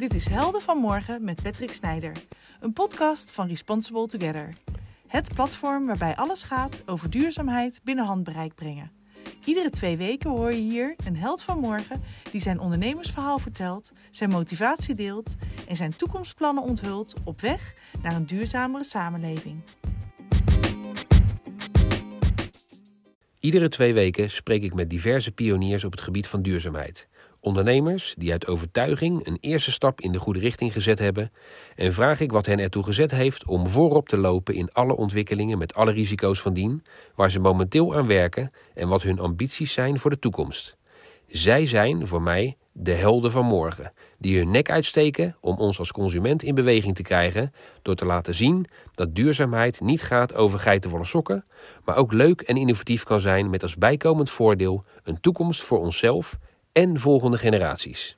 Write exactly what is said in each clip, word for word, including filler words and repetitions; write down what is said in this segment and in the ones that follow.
Dit is Helden van Morgen met Patrick Snijder, een podcast van Responsible Together. Het platform waarbij alles gaat over duurzaamheid binnen handbereik brengen. Iedere twee weken hoor je hier een held van morgen die zijn ondernemersverhaal vertelt, zijn motivatie deelt en zijn toekomstplannen onthult op weg naar een duurzamere samenleving. Iedere twee weken spreek ik met diverse pioniers op het gebied van duurzaamheid. Ondernemers die uit overtuiging een eerste stap in de goede richting gezet hebben, en vraag ik wat hen ertoe gezet heeft om voorop te lopen in alle ontwikkelingen met alle risico's van dien, waar ze momenteel aan werken en wat hun ambities zijn voor de toekomst. Zij zijn voor mij de helden van morgen, die hun nek uitsteken om ons als consument in beweging te krijgen door te laten zien dat duurzaamheid niet gaat over geitenwolle sokken, maar ook leuk en innovatief kan zijn met als bijkomend voordeel een toekomst voor onszelf en volgende generaties.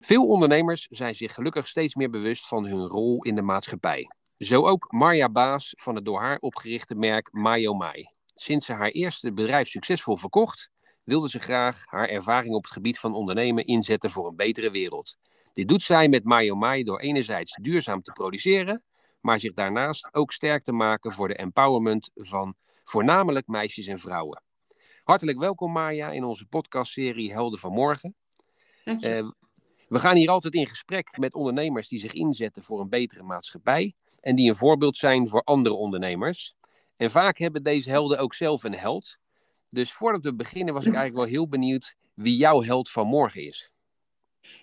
Veel ondernemers zijn zich gelukkig steeds meer bewust van hun rol in de maatschappij. Zo ook Marja Baas van het door haar opgerichte merk MyOMy. Sinds ze haar eerste bedrijf succesvol verkocht, wilde ze graag haar ervaring op het gebied van ondernemen inzetten voor een betere wereld. Dit doet zij met MyOMy door enerzijds duurzaam te produceren, maar zich daarnaast ook sterk te maken voor de empowerment van voornamelijk meisjes en vrouwen. Hartelijk welkom Marja in onze podcastserie Helden van Morgen. Dank je. Uh, we gaan hier altijd in gesprek met ondernemers die zich inzetten voor een betere maatschappij en die een voorbeeld zijn voor andere ondernemers. En vaak hebben deze helden ook zelf een held. Dus voordat we beginnen was ik eigenlijk wel heel benieuwd wie jouw held van morgen is.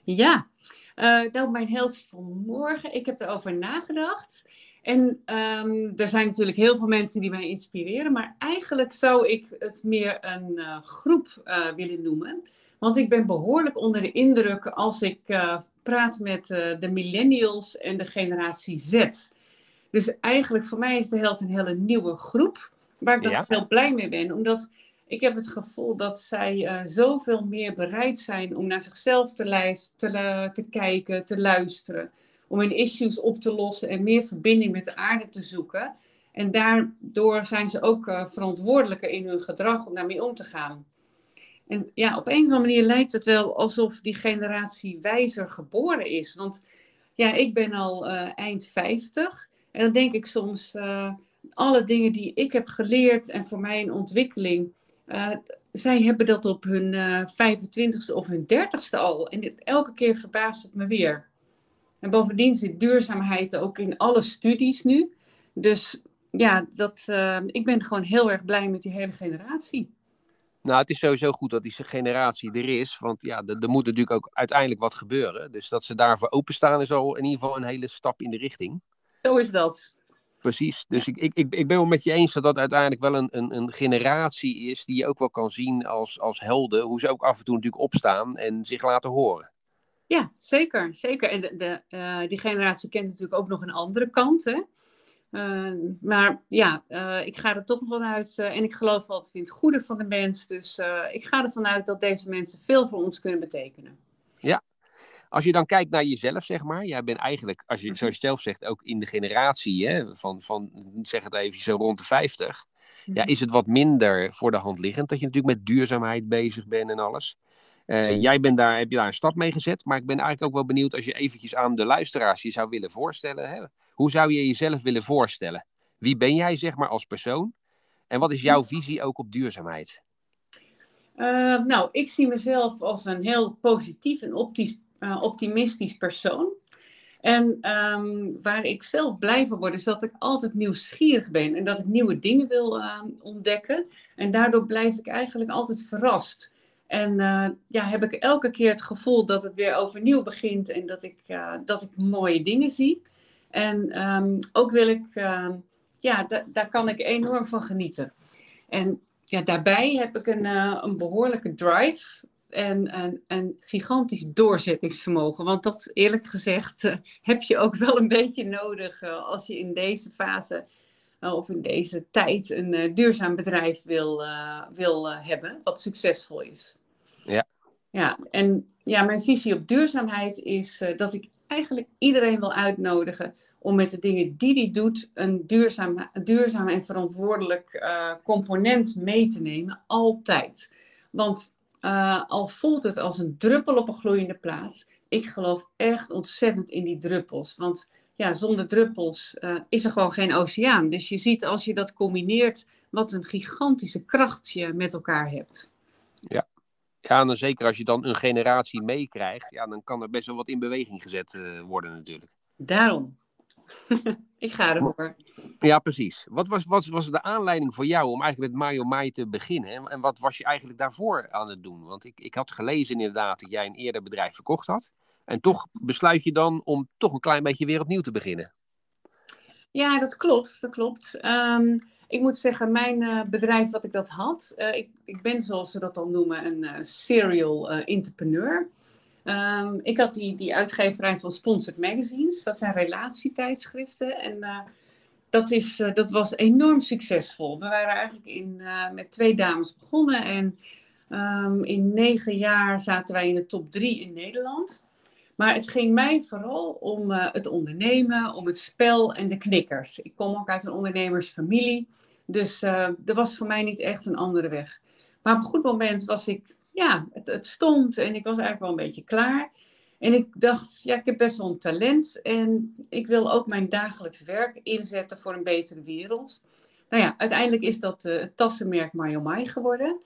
Ja, Uh, nou, mijn held van morgen, ik heb erover nagedacht. En um, er zijn natuurlijk heel veel mensen die mij inspireren. Maar eigenlijk zou ik het meer een uh, groep uh, willen noemen. Want ik ben behoorlijk onder de indruk als ik uh, praat met uh, de millennials en de generatie Z. Dus eigenlijk voor mij is de held een hele nieuwe groep. Waar ik dan ja. heel blij mee ben. Omdat ik heb het gevoel dat zij uh, zoveel meer bereid zijn om naar zichzelf te, lijst, te, uh, te kijken, te luisteren. Om hun issues op te lossen en meer verbinding met de aarde te zoeken. En daardoor zijn ze ook uh, verantwoordelijker in hun gedrag om daarmee om te gaan. En ja, op een of andere manier lijkt het wel alsof die generatie wijzer geboren is. Want ja, ik ben al uh, eind vijftig en dan denk ik soms uh, alle dingen die ik heb geleerd en voor mij een ontwikkeling. Uh, zij hebben dat op hun uh, vijfentwintigste of hun dertigste al. En dit, elke keer verbaast het me weer. En bovendien zit duurzaamheid ook in alle studies nu. Dus ja, dat, uh, ik ben gewoon heel erg blij met die hele generatie. Nou, het is sowieso goed dat die generatie er is. Want ja, er, er moet natuurlijk ook uiteindelijk wat gebeuren. Dus dat ze daarvoor openstaan is al in ieder geval een hele stap in de richting. Zo is dat. Precies, dus ik, ik, ik ben wel met je eens dat dat uiteindelijk wel een, een, een generatie is die je ook wel kan zien als, als helden, hoe ze ook af en toe natuurlijk opstaan en zich laten horen. Ja, zeker, zeker. En de, de, uh, die generatie kent natuurlijk ook nog een andere kant, hè? Uh, maar ja, uh, ik ga er toch vanuit uh, en ik geloof altijd in het goede van de mens, dus uh, ik ga ervan uit dat deze mensen veel voor ons kunnen betekenen. Ja. Als je dan kijkt naar jezelf, zeg maar. Jij bent eigenlijk, als je het zo zelf zegt, ook in de generatie hè, van, van, zeg het even, zo rond de vijftig. Ja, is het wat minder voor de hand liggend dat je natuurlijk met duurzaamheid bezig bent en alles. Uh, jij bent daar, heb je daar een stap mee gezet. Maar ik ben eigenlijk ook wel benieuwd als je eventjes aan de luisteraars je zou willen voorstellen. Hè, hoe zou je jezelf willen voorstellen? Wie ben jij, zeg maar, als persoon? En wat is jouw visie ook op duurzaamheid? Uh, nou, ik zie mezelf als een heel positief en optimistisch Uh, optimistisch persoon. En um, waar ik zelf blij van word, is dat ik altijd nieuwsgierig ben en dat ik nieuwe dingen wil uh, ontdekken. En daardoor blijf ik eigenlijk altijd verrast. En uh, ja, heb ik elke keer het gevoel dat het weer overnieuw begint en dat ik, uh, dat ik mooie dingen zie. En um, ook wil ik, uh, ja, da- daar kan ik enorm van genieten. En ja, daarbij heb ik een, uh, een behoorlijke drive. En een, een gigantisch doorzettingsvermogen. Want dat, eerlijk gezegd, uh, heb je ook wel een beetje nodig uh, als je in deze fase uh, of in deze tijd een uh, duurzaam bedrijf wil, uh, wil uh, hebben, wat succesvol is. Ja. Ja, en ja, mijn visie op duurzaamheid is uh, dat ik eigenlijk iedereen wil uitnodigen om met de dingen die die doet een duurzaam, duurzaam en verantwoordelijk uh, component mee te nemen, altijd. Want uh, al voelt het als een druppel op een gloeiende plaat. Ik geloof echt ontzettend in die druppels. Want ja, zonder druppels uh, is er gewoon geen oceaan. Dus je ziet als je dat combineert, wat een gigantische kracht je met elkaar hebt. Ja, ja en dan zeker als je dan een generatie meekrijgt, ja, dan kan er best wel wat in beweging gezet uh, worden natuurlijk. Daarom. Ik ga ervoor. Ja, precies. Wat was, wat was de aanleiding voor jou om eigenlijk met MyOMy te beginnen? En wat was je eigenlijk daarvoor aan het doen? Want ik, ik had gelezen inderdaad dat jij een eerder bedrijf verkocht had. En toch besluit je dan om toch een klein beetje weer opnieuw te beginnen. Ja, dat klopt. Dat klopt. Um, ik moet zeggen, mijn uh, bedrijf wat ik dat had. Uh, ik, ik ben, zoals ze dat dan noemen, een uh, serial uh, entrepreneur. Um, ik had die, die uitgeverij van Sponsored Magazines. Dat zijn relatietijdschriften. En uh, dat, is, uh, dat was enorm succesvol. We waren eigenlijk in, uh, met twee dames begonnen. En um, in negen jaar zaten wij in de top drie in Nederland. Maar het ging mij vooral om uh, het ondernemen, om het spel en de knikkers. Ik kom ook uit een ondernemersfamilie. Dus uh, er was voor mij niet echt een andere weg. Maar op een goed moment was ik... Ja, het, het stond en ik was eigenlijk wel een beetje klaar. En ik dacht, ja, ik heb best wel een talent. En ik wil ook mijn dagelijks werk inzetten voor een betere wereld. Nou ja, uiteindelijk is dat uh, het tassenmerk MyOMy geworden.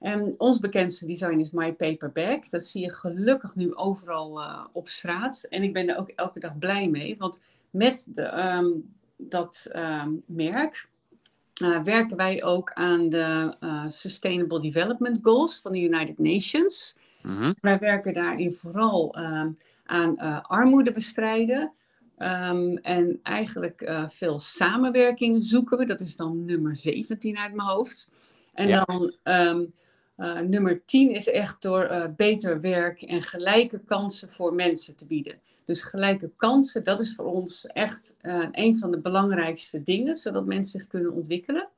En ons bekendste design is My Paper Bag. Dat zie je gelukkig nu overal uh, op straat. En ik ben er ook elke dag blij mee. Want met de, um, dat um, merk... Uh, werken wij ook aan de uh, Sustainable Development Goals van de United Nations. Mm-hmm. Wij werken daarin vooral uh, aan uh, armoede bestrijden. Um, en eigenlijk uh, veel samenwerking zoeken we. Dat is dan nummer zeventien uit mijn hoofd. En ja. dan um, uh, nummer tien is echt door uh, beter werk en gelijke kansen voor mensen te bieden. Dus gelijke kansen, dat is voor ons echt uh, een van de belangrijkste dingen, zodat mensen zich kunnen ontwikkelen.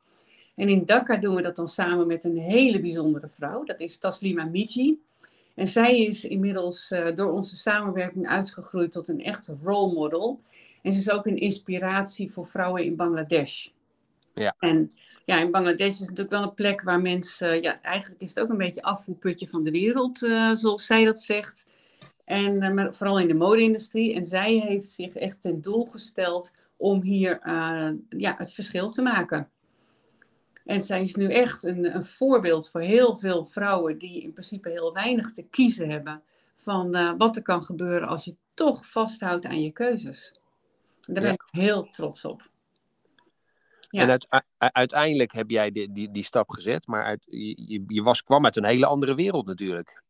En in Dhaka doen we dat dan samen met een hele bijzondere vrouw, dat is Taslima Miji. En zij is inmiddels uh, door onze samenwerking uitgegroeid tot een echte role model. En ze is ook een inspiratie voor vrouwen in Bangladesh. Ja. En ja, in Bangladesh is het natuurlijk wel een plek waar mensen, ja, eigenlijk is het ook een beetje afvoerputje van de wereld, uh, zoals zij dat zegt. En maar vooral in de mode-industrie. En zij heeft zich echt ten doel gesteld om hier uh, ja, het verschil te maken. En zij is nu echt een, een voorbeeld voor heel veel vrouwen die in principe heel weinig te kiezen hebben van uh, wat er kan gebeuren als je toch vasthoudt aan je keuzes. Daar ben ik heel trots op. Ja. En uit, uiteindelijk heb jij die, die, die stap gezet, maar uit, je, je was, kwam uit een hele andere wereld natuurlijk.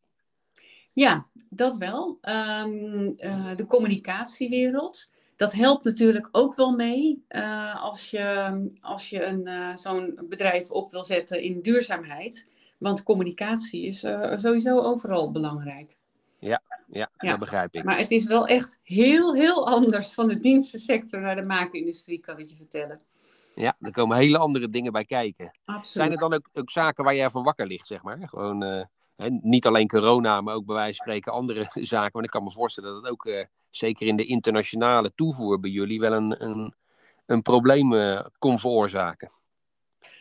Ja, dat wel. Um, uh, de communicatiewereld, dat helpt natuurlijk ook wel mee uh, als je, als je een, uh, zo'n bedrijf op wil zetten in duurzaamheid. Want communicatie is uh, sowieso overal belangrijk. Ja, ja, ja, dat begrijp ik. Maar het is wel echt heel, heel anders van de dienstensector naar de maakindustrie, kan ik je vertellen. Ja, er komen hele andere dingen bij kijken. Absoluut. Zijn er dan ook, ook zaken waar jij van wakker ligt, zeg maar? Gewoon... Uh... En niet alleen corona, maar ook bij wijze van spreken andere zaken. Want ik kan me voorstellen dat het ook uh, zeker in de internationale toevoer bij jullie wel een, een, een probleem uh, kon veroorzaken.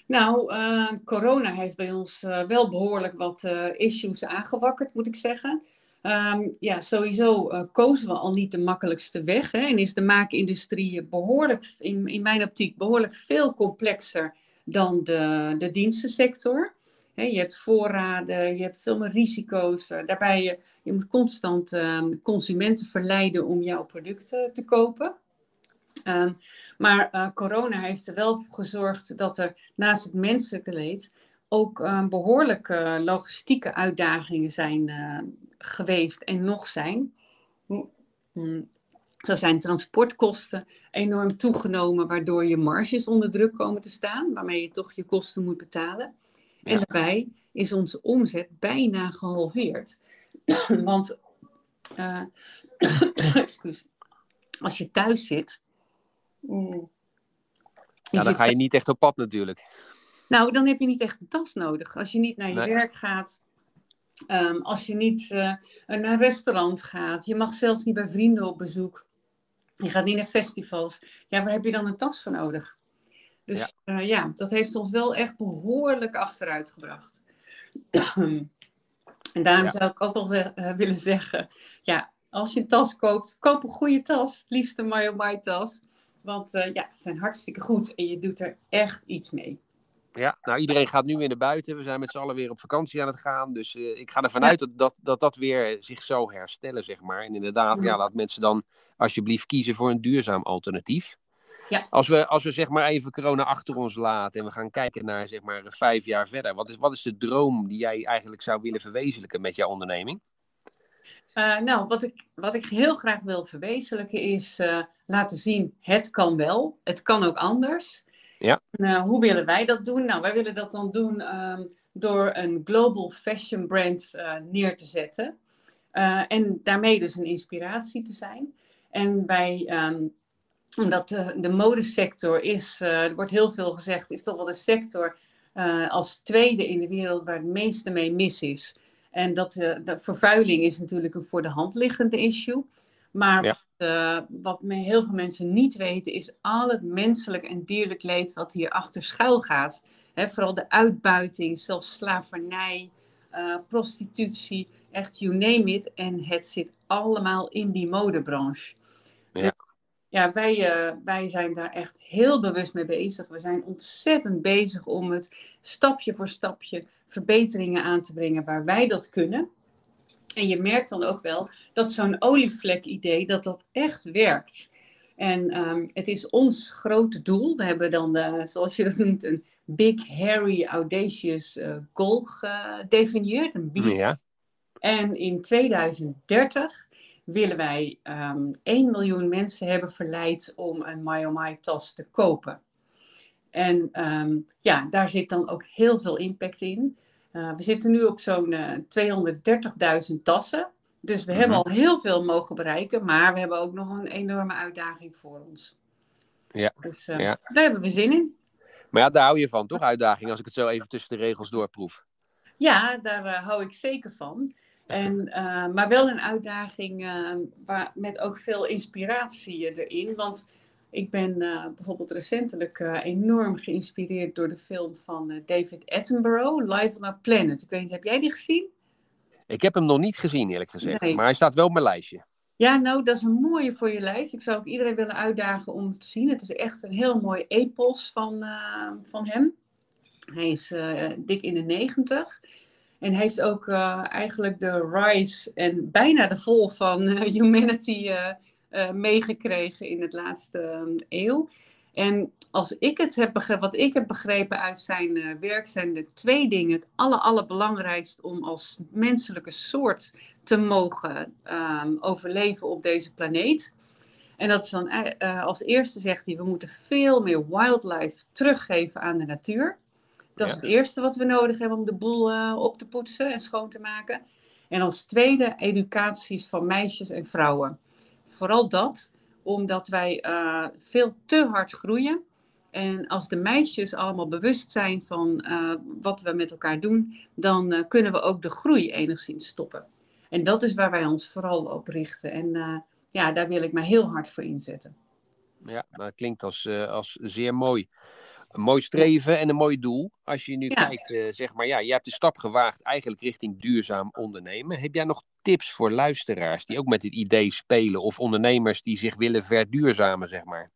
Nou, uh, corona heeft bij ons uh, wel behoorlijk wat uh, issues aangewakkerd, moet ik zeggen. Um, ja, sowieso uh, kozen we al niet de makkelijkste weg. Hè, en is de maakindustrie behoorlijk, in, in mijn optiek behoorlijk veel complexer dan de, de dienstensector. He, je hebt voorraden, je hebt veel meer risico's. Daarbij je, je moet constant um, consumenten verleiden om jouw producten te kopen. Um, maar uh, corona heeft er wel voor gezorgd dat er naast het menselijke leed ook um, behoorlijke logistieke uitdagingen zijn uh, geweest en nog zijn. Mm. Zo zijn transportkosten enorm toegenomen, waardoor je marges onder druk komen te staan, waarmee je toch je kosten moet betalen. Ja. En daarbij is onze omzet bijna gehalveerd. Want uh, excuus, als je thuis zit... Mm, ja, dan je ga je niet echt op pad natuurlijk. Nou, dan heb je niet echt een tas nodig. Als je niet naar je nee. werk gaat, um, als je niet uh, naar een restaurant gaat... Je mag zelfs niet bij vrienden op bezoek. Je gaat niet naar festivals. Ja, waar heb je dan een tas voor nodig? Dus ja. Uh, ja, dat heeft ons wel echt behoorlijk achteruit gebracht. En daarom ja. zou ik ook nog uh, willen zeggen, ja, als je een tas koopt, koop een goede tas. Liefst een MyOMy tas. Want uh, ja, ze zijn hartstikke goed en je doet er echt iets mee. Ja, nou iedereen gaat nu weer naar buiten. We zijn met z'n allen weer op vakantie aan het gaan. Dus uh, ik ga ervan ja. uit dat dat, dat dat weer zich zou herstellen, zeg maar. En inderdaad, ja, laat mensen dan alsjeblieft kiezen voor een duurzaam alternatief. Ja. Als we, als we zeg maar even corona achter ons laten en we gaan kijken naar zeg maar vijf jaar verder. Wat is, wat is de droom die jij eigenlijk zou willen verwezenlijken met jouw onderneming? Uh, nou, wat ik, wat ik heel graag wil verwezenlijken is uh, laten zien, het kan wel. Het kan ook anders. Ja. Uh, hoe willen wij dat doen? Nou, wij willen dat dan doen uh, door een global fashion brand uh, neer te zetten. Uh, en daarmee dus een inspiratie te zijn. En wij... Um, Omdat de, de modesector is, uh, er wordt heel veel gezegd, is toch wel de sector uh, als tweede in de wereld waar het meeste mee mis is. En dat uh, de vervuiling is natuurlijk een voor de hand liggende issue. Maar ja. wat, uh, wat me heel veel mensen niet weten is al het menselijk en dierlijk leed wat hier achter schuil gaat. Hè, vooral de uitbuiting, zelfs slavernij, uh, prostitutie, echt you name it. En het zit allemaal in die modebranche. Ja. Dus Ja, wij, uh, wij zijn daar echt heel bewust mee bezig. We zijn ontzettend bezig om het stapje voor stapje verbeteringen aan te brengen waar wij dat kunnen. En je merkt dan ook wel dat zo'n olievlek-idee, dat dat echt werkt. En um, het is ons grote doel. We hebben dan, de, zoals je dat noemt, een big, hairy, audacious uh, goal gedefinieerd. Een big. Ja. En in tweeduizend dertig... willen wij um, één miljoen mensen hebben verleid om een MyOMy tas te kopen. En um, ja, daar zit dan ook heel veel impact in. Uh, we zitten nu op zo'n uh, tweehonderddertigduizend tassen. Dus we mm-hmm. hebben al heel veel mogen bereiken, maar we hebben ook nog een enorme uitdaging voor ons. Ja. Dus uh, ja. daar hebben we zin in. Maar ja, daar hou je van, toch? Uitdaging, als ik het zo even tussen de regels doorproef. Ja, daar uh, hou ik zeker van. En, uh, maar wel een uitdaging uh, waar, met ook veel inspiratie erin. Want ik ben uh, bijvoorbeeld recentelijk uh, enorm geïnspireerd door de film van uh, David Attenborough, Life on a Planet. Ik weet niet, heb jij die gezien? Ik heb hem nog niet gezien, eerlijk gezegd. Nee. Maar hij staat wel op mijn lijstje. Ja, nou, dat is een mooie voor je lijst. Ik zou ook iedereen willen uitdagen om het te zien. Het is echt een heel mooi epos van, uh, van hem. Hij is uh, dik in de negentig. En heeft ook uh, eigenlijk de rise en bijna de val van uh, humanity uh, uh, meegekregen in het laatste um, eeuw. En als ik het heb begrepen, wat ik heb begrepen uit zijn uh, werk zijn er twee dingen. Het aller, allerbelangrijkst om als menselijke soort te mogen um, overleven op deze planeet. En dat is dan uh, als eerste zegt hij, we moeten veel meer wildlife teruggeven aan de natuur. Dat is ja. het eerste wat we nodig hebben om de boel uh, op te poetsen en schoon te maken. En als tweede educaties van meisjes en vrouwen. Vooral dat, omdat wij uh, veel te hard groeien. En als de meisjes allemaal bewust zijn van uh, wat we met elkaar doen, dan uh, kunnen we ook de groei enigszins stoppen. En dat is waar wij ons vooral op richten. En uh, ja, daar wil ik mij heel hard voor inzetten. Ja, dat klinkt als, uh, als zeer mooi. Een mooi streven en een mooi doel. Als je nu ja. kijkt, uh, zeg maar, ja, je hebt de stap gewaagd eigenlijk richting duurzaam ondernemen. Heb jij nog tips voor luisteraars die ook met dit idee spelen? Of ondernemers die zich willen verduurzamen, zeg maar?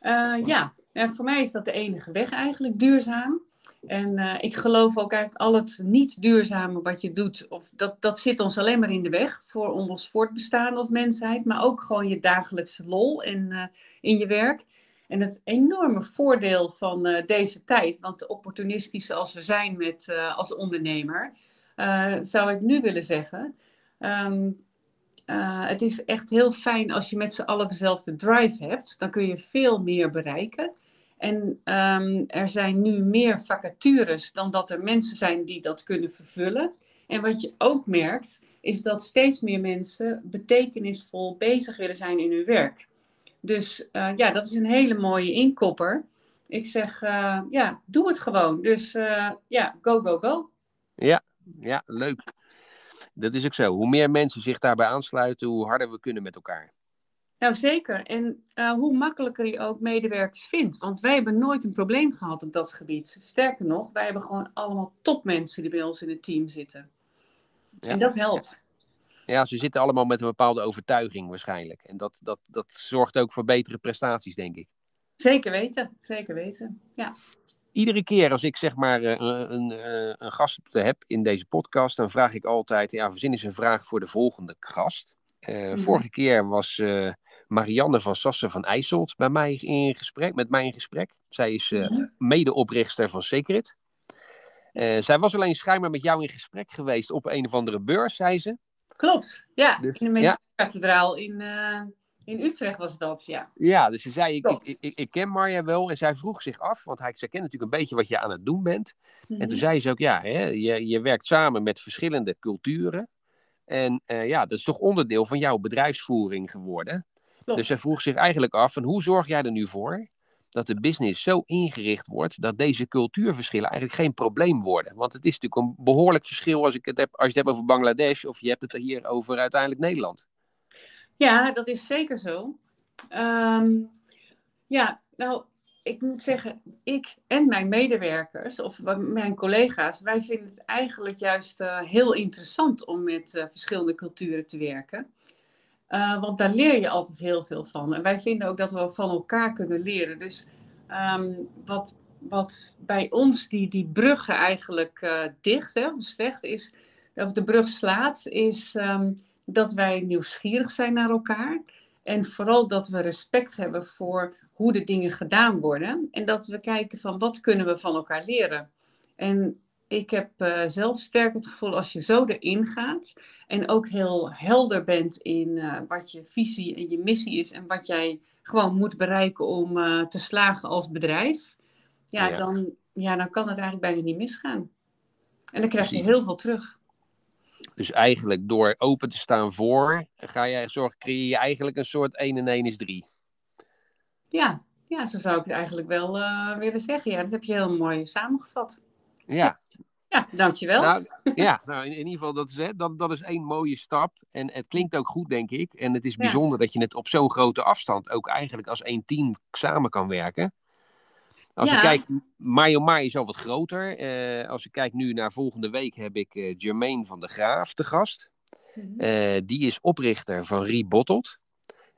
Uh, ja. ja, voor mij is dat de enige weg eigenlijk, duurzaam. En uh, ik geloof ook eigenlijk al het niet duurzame wat je doet. Of dat, dat zit ons alleen maar in de weg voor ons voortbestaan als mensheid. Maar ook gewoon je dagelijkse lol en, uh, in je werk. En het enorme voordeel van uh, deze tijd, want opportunistisch als we zijn met, uh, als ondernemer, uh, zou ik nu willen zeggen. Um, uh, het is echt heel fijn als je met z'n allen dezelfde drive hebt. Dan kun je veel meer bereiken. En um, er zijn nu meer vacatures dan dat er mensen zijn die dat kunnen vervullen. En wat je ook merkt, is dat steeds meer mensen betekenisvol bezig willen zijn in hun werk. Dus uh, ja, dat is een hele mooie inkopper. Ik zeg, uh, ja, doe het gewoon. Dus uh, ja, go, go, go. Ja, ja, leuk. Dat is ook zo. Hoe meer mensen zich daarbij aansluiten, hoe harder we kunnen met elkaar. Nou zeker, en uh, hoe makkelijker je ook medewerkers vindt. Want wij hebben nooit een probleem gehad op dat gebied. Sterker nog, wij hebben gewoon allemaal topmensen die bij ons in het team zitten. Ja. En dat helpt. Ja. ja, ze zitten allemaal met een bepaalde overtuiging waarschijnlijk. En dat, dat, dat zorgt ook voor betere prestaties, denk ik. Zeker weten, zeker weten, ja. Iedere keer als ik zeg maar een, een, een gast heb in deze podcast, dan vraag ik altijd, ja, verzin eens een vraag voor de volgende gast. Uh, mm. Vorige keer was uh, Marianne van Sassen van IJsselt bij mij in gesprek, met mij in gesprek. Zij is uh, mm. medeoprichter van Secret. Uh, zij was alleen schijnbaar met jou in gesprek geweest op een of andere beurs, zei ze. Klopt, ja. Dus, in de Medicijnkathedraal ja. in... Uh... In Utrecht was dat, ja. Ja, dus ze zei, ik, ik, ik, ik ken Marja wel. En zij vroeg zich af, want hij, zij kent natuurlijk een beetje wat je aan het doen bent. Mm-hmm. En toen zei ze ook, ja, hè, je, je werkt samen met verschillende culturen. En uh, ja, dat is toch onderdeel van jouw bedrijfsvoering geworden. Klopt. Dus zij vroeg zich eigenlijk af, van, hoe zorg jij er nu voor dat de business zo ingericht wordt dat deze cultuurverschillen eigenlijk geen probleem worden? Want het is natuurlijk een behoorlijk verschil als, ik het heb, als je het hebt over Bangladesh of je hebt het hier over uiteindelijk Nederland. Ja, dat is zeker zo. Um, ja, nou, ik moet zeggen, ik en mijn medewerkers of mijn collega's, wij vinden het eigenlijk juist uh, heel interessant om met uh, verschillende culturen te werken. Uh, want daar leer je altijd heel veel van. En wij vinden ook dat we van elkaar kunnen leren. Dus um, wat, wat bij ons die, die bruggen eigenlijk uh, dicht, hè, of slecht is, of de brug slaat, is... Um, dat wij nieuwsgierig zijn naar elkaar. En vooral dat we respect hebben voor hoe de dingen gedaan worden. En dat we kijken van wat kunnen we van elkaar leren. En ik heb uh, zelf sterk het gevoel als je zo erin gaat. En ook heel helder bent in uh, wat je visie en je missie is. En wat jij gewoon moet bereiken om uh, te slagen als bedrijf. Ja, ja. Dan, ja, dan kan het eigenlijk bijna niet misgaan. En dan krijg je heel veel terug. Dus eigenlijk door open te staan voor, ga jij zorgen, creëer je eigenlijk een soort één en één is drie. Ja, ja, zo zou ik het eigenlijk wel uh, willen zeggen. Ja, dat heb je heel mooi samengevat. Ja. Ja, dankjewel. Nou, ja, nou, in, in ieder geval, dat is, hè, dat, dat is één mooie stap. En het klinkt ook goed, denk ik. En het is bijzonder ja. dat je het op zo'n grote afstand ook eigenlijk als één team samen kan werken. Als ja. ik kijk, MyOMy is al wat groter. Uh, als ik kijk nu naar volgende week heb ik uh, Germaine van de Graaf te gast. Mm-hmm. Uh, die is oprichter van Rebottled.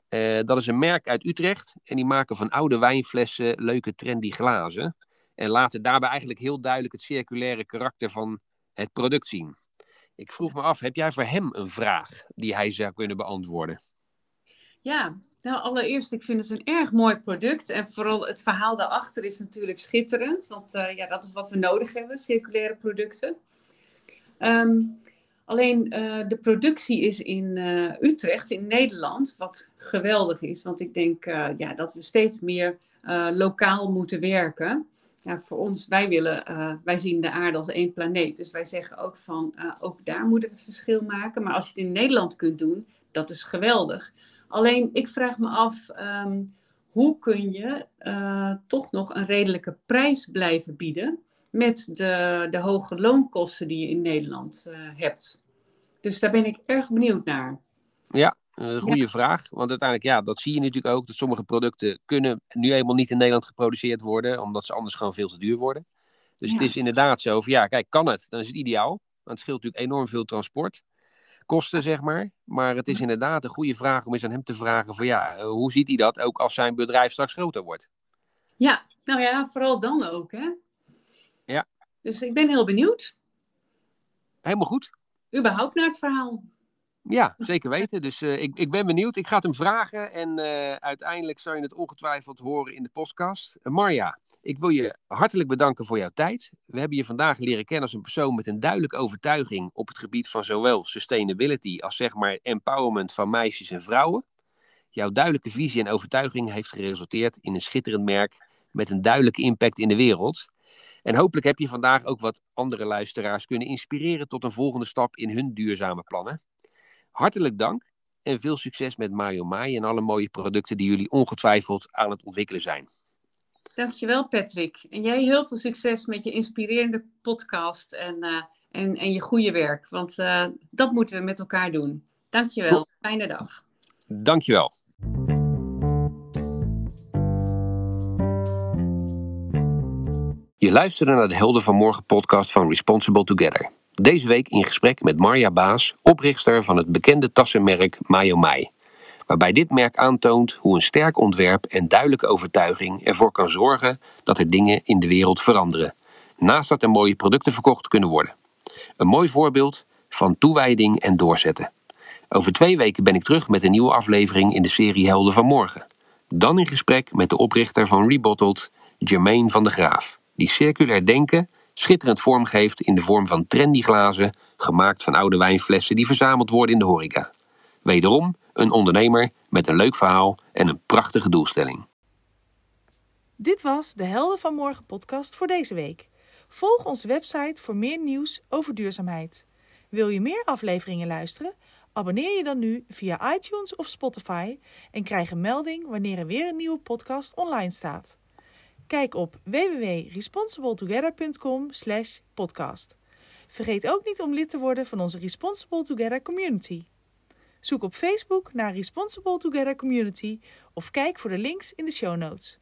Uh, dat is een merk uit Utrecht. En die maken van oude wijnflessen leuke trendy glazen. En laten daarbij eigenlijk heel duidelijk het circulaire karakter van het product zien. Ik vroeg me af, heb jij voor hem een vraag die hij zou kunnen beantwoorden? Ja. Nou, allereerst, ik vind het een erg mooi product. En vooral het verhaal daarachter is natuurlijk schitterend. Want uh, ja, dat is wat we nodig hebben, circulaire producten. Um, alleen uh, de productie is in uh, Utrecht, in Nederland, wat geweldig is. Want ik denk uh, ja, dat we steeds meer uh, lokaal moeten werken. Ja, voor ons, wij, willen, uh, wij zien de aarde als één planeet. Dus wij zeggen ook van, uh, ook daar moeten we het verschil maken. Maar als je het in Nederland kunt doen, dat is geweldig. Alleen, ik vraag me af, um, hoe kun je uh, toch nog een redelijke prijs blijven bieden met de, de hoge loonkosten die je in Nederland uh, hebt? Dus daar ben ik erg benieuwd naar. Ja, een goede ja. vraag. Want uiteindelijk, ja, dat zie je natuurlijk ook, dat sommige producten kunnen nu eenmaal niet in Nederland geproduceerd worden, omdat ze anders gewoon veel te duur worden. Dus ja. het is inderdaad zo van, ja, kijk, kan het? Dan is het ideaal. Want het scheelt natuurlijk enorm veel transport. Kosten, zeg maar. Maar het is inderdaad een goede vraag om eens aan hem te vragen van ja, hoe ziet hij dat ook als zijn bedrijf straks groter wordt? Ja, nou ja, vooral dan ook, hè? Ja. Dus ik ben heel benieuwd. Helemaal goed. Überhaupt naar het verhaal. Ja, zeker weten. Dus uh, ik, ik ben benieuwd. Ik ga het hem vragen en uh, uiteindelijk zal je het ongetwijfeld horen in de podcast. Uh, Marja, ik wil je hartelijk bedanken voor jouw tijd. We hebben je vandaag leren kennen als een persoon met een duidelijke overtuiging op het gebied van zowel sustainability als zeg maar empowerment van meisjes en vrouwen. Jouw duidelijke visie en overtuiging heeft geresulteerd in een schitterend merk met een duidelijke impact in de wereld. En hopelijk heb je vandaag ook wat andere luisteraars kunnen inspireren tot een volgende stap in hun duurzame plannen. Hartelijk dank en veel succes met MyOMy en alle mooie producten die jullie ongetwijfeld aan het ontwikkelen zijn. Dankjewel Patrick. En jij heel veel succes met je inspirerende podcast en, uh, en, en je goede werk. Want uh, dat moeten we met elkaar doen. Dankjewel. Goed. Fijne dag. Dankjewel. Je luisterde naar de Helden van Morgen podcast van Responsible Together. Deze week in gesprek met Marja Baas, oprichter van het bekende tassenmerk MyOmy. Waarbij dit merk aantoont hoe een sterk ontwerp en duidelijke overtuiging ervoor kan zorgen dat er dingen in de wereld veranderen. Naast dat er mooie producten verkocht kunnen worden. Een mooi voorbeeld van toewijding en doorzetten. Over twee weken ben ik terug met een nieuwe aflevering in de serie Helden van Morgen. Dan in gesprek met de oprichter van Rebottled, Germaine van de Graaf. Die circulair denken schitterend vormgeeft in de vorm van trendy glazen, gemaakt van oude wijnflessen die verzameld worden in de horeca. Wederom een ondernemer met een leuk verhaal en een prachtige doelstelling. Dit was de Helden van Morgen podcast voor deze week. Volg onze website voor meer nieuws over duurzaamheid. Wil je meer afleveringen luisteren? Abonneer je dan nu via iTunes of Spotify en krijg een melding wanneer er weer een nieuwe podcast online staat. Kijk op w w w punt responsible together punt com slash podcast. Vergeet ook niet om lid te worden van onze Responsible Together community. Zoek op Facebook naar Responsible Together Community of kijk voor de links in de show notes.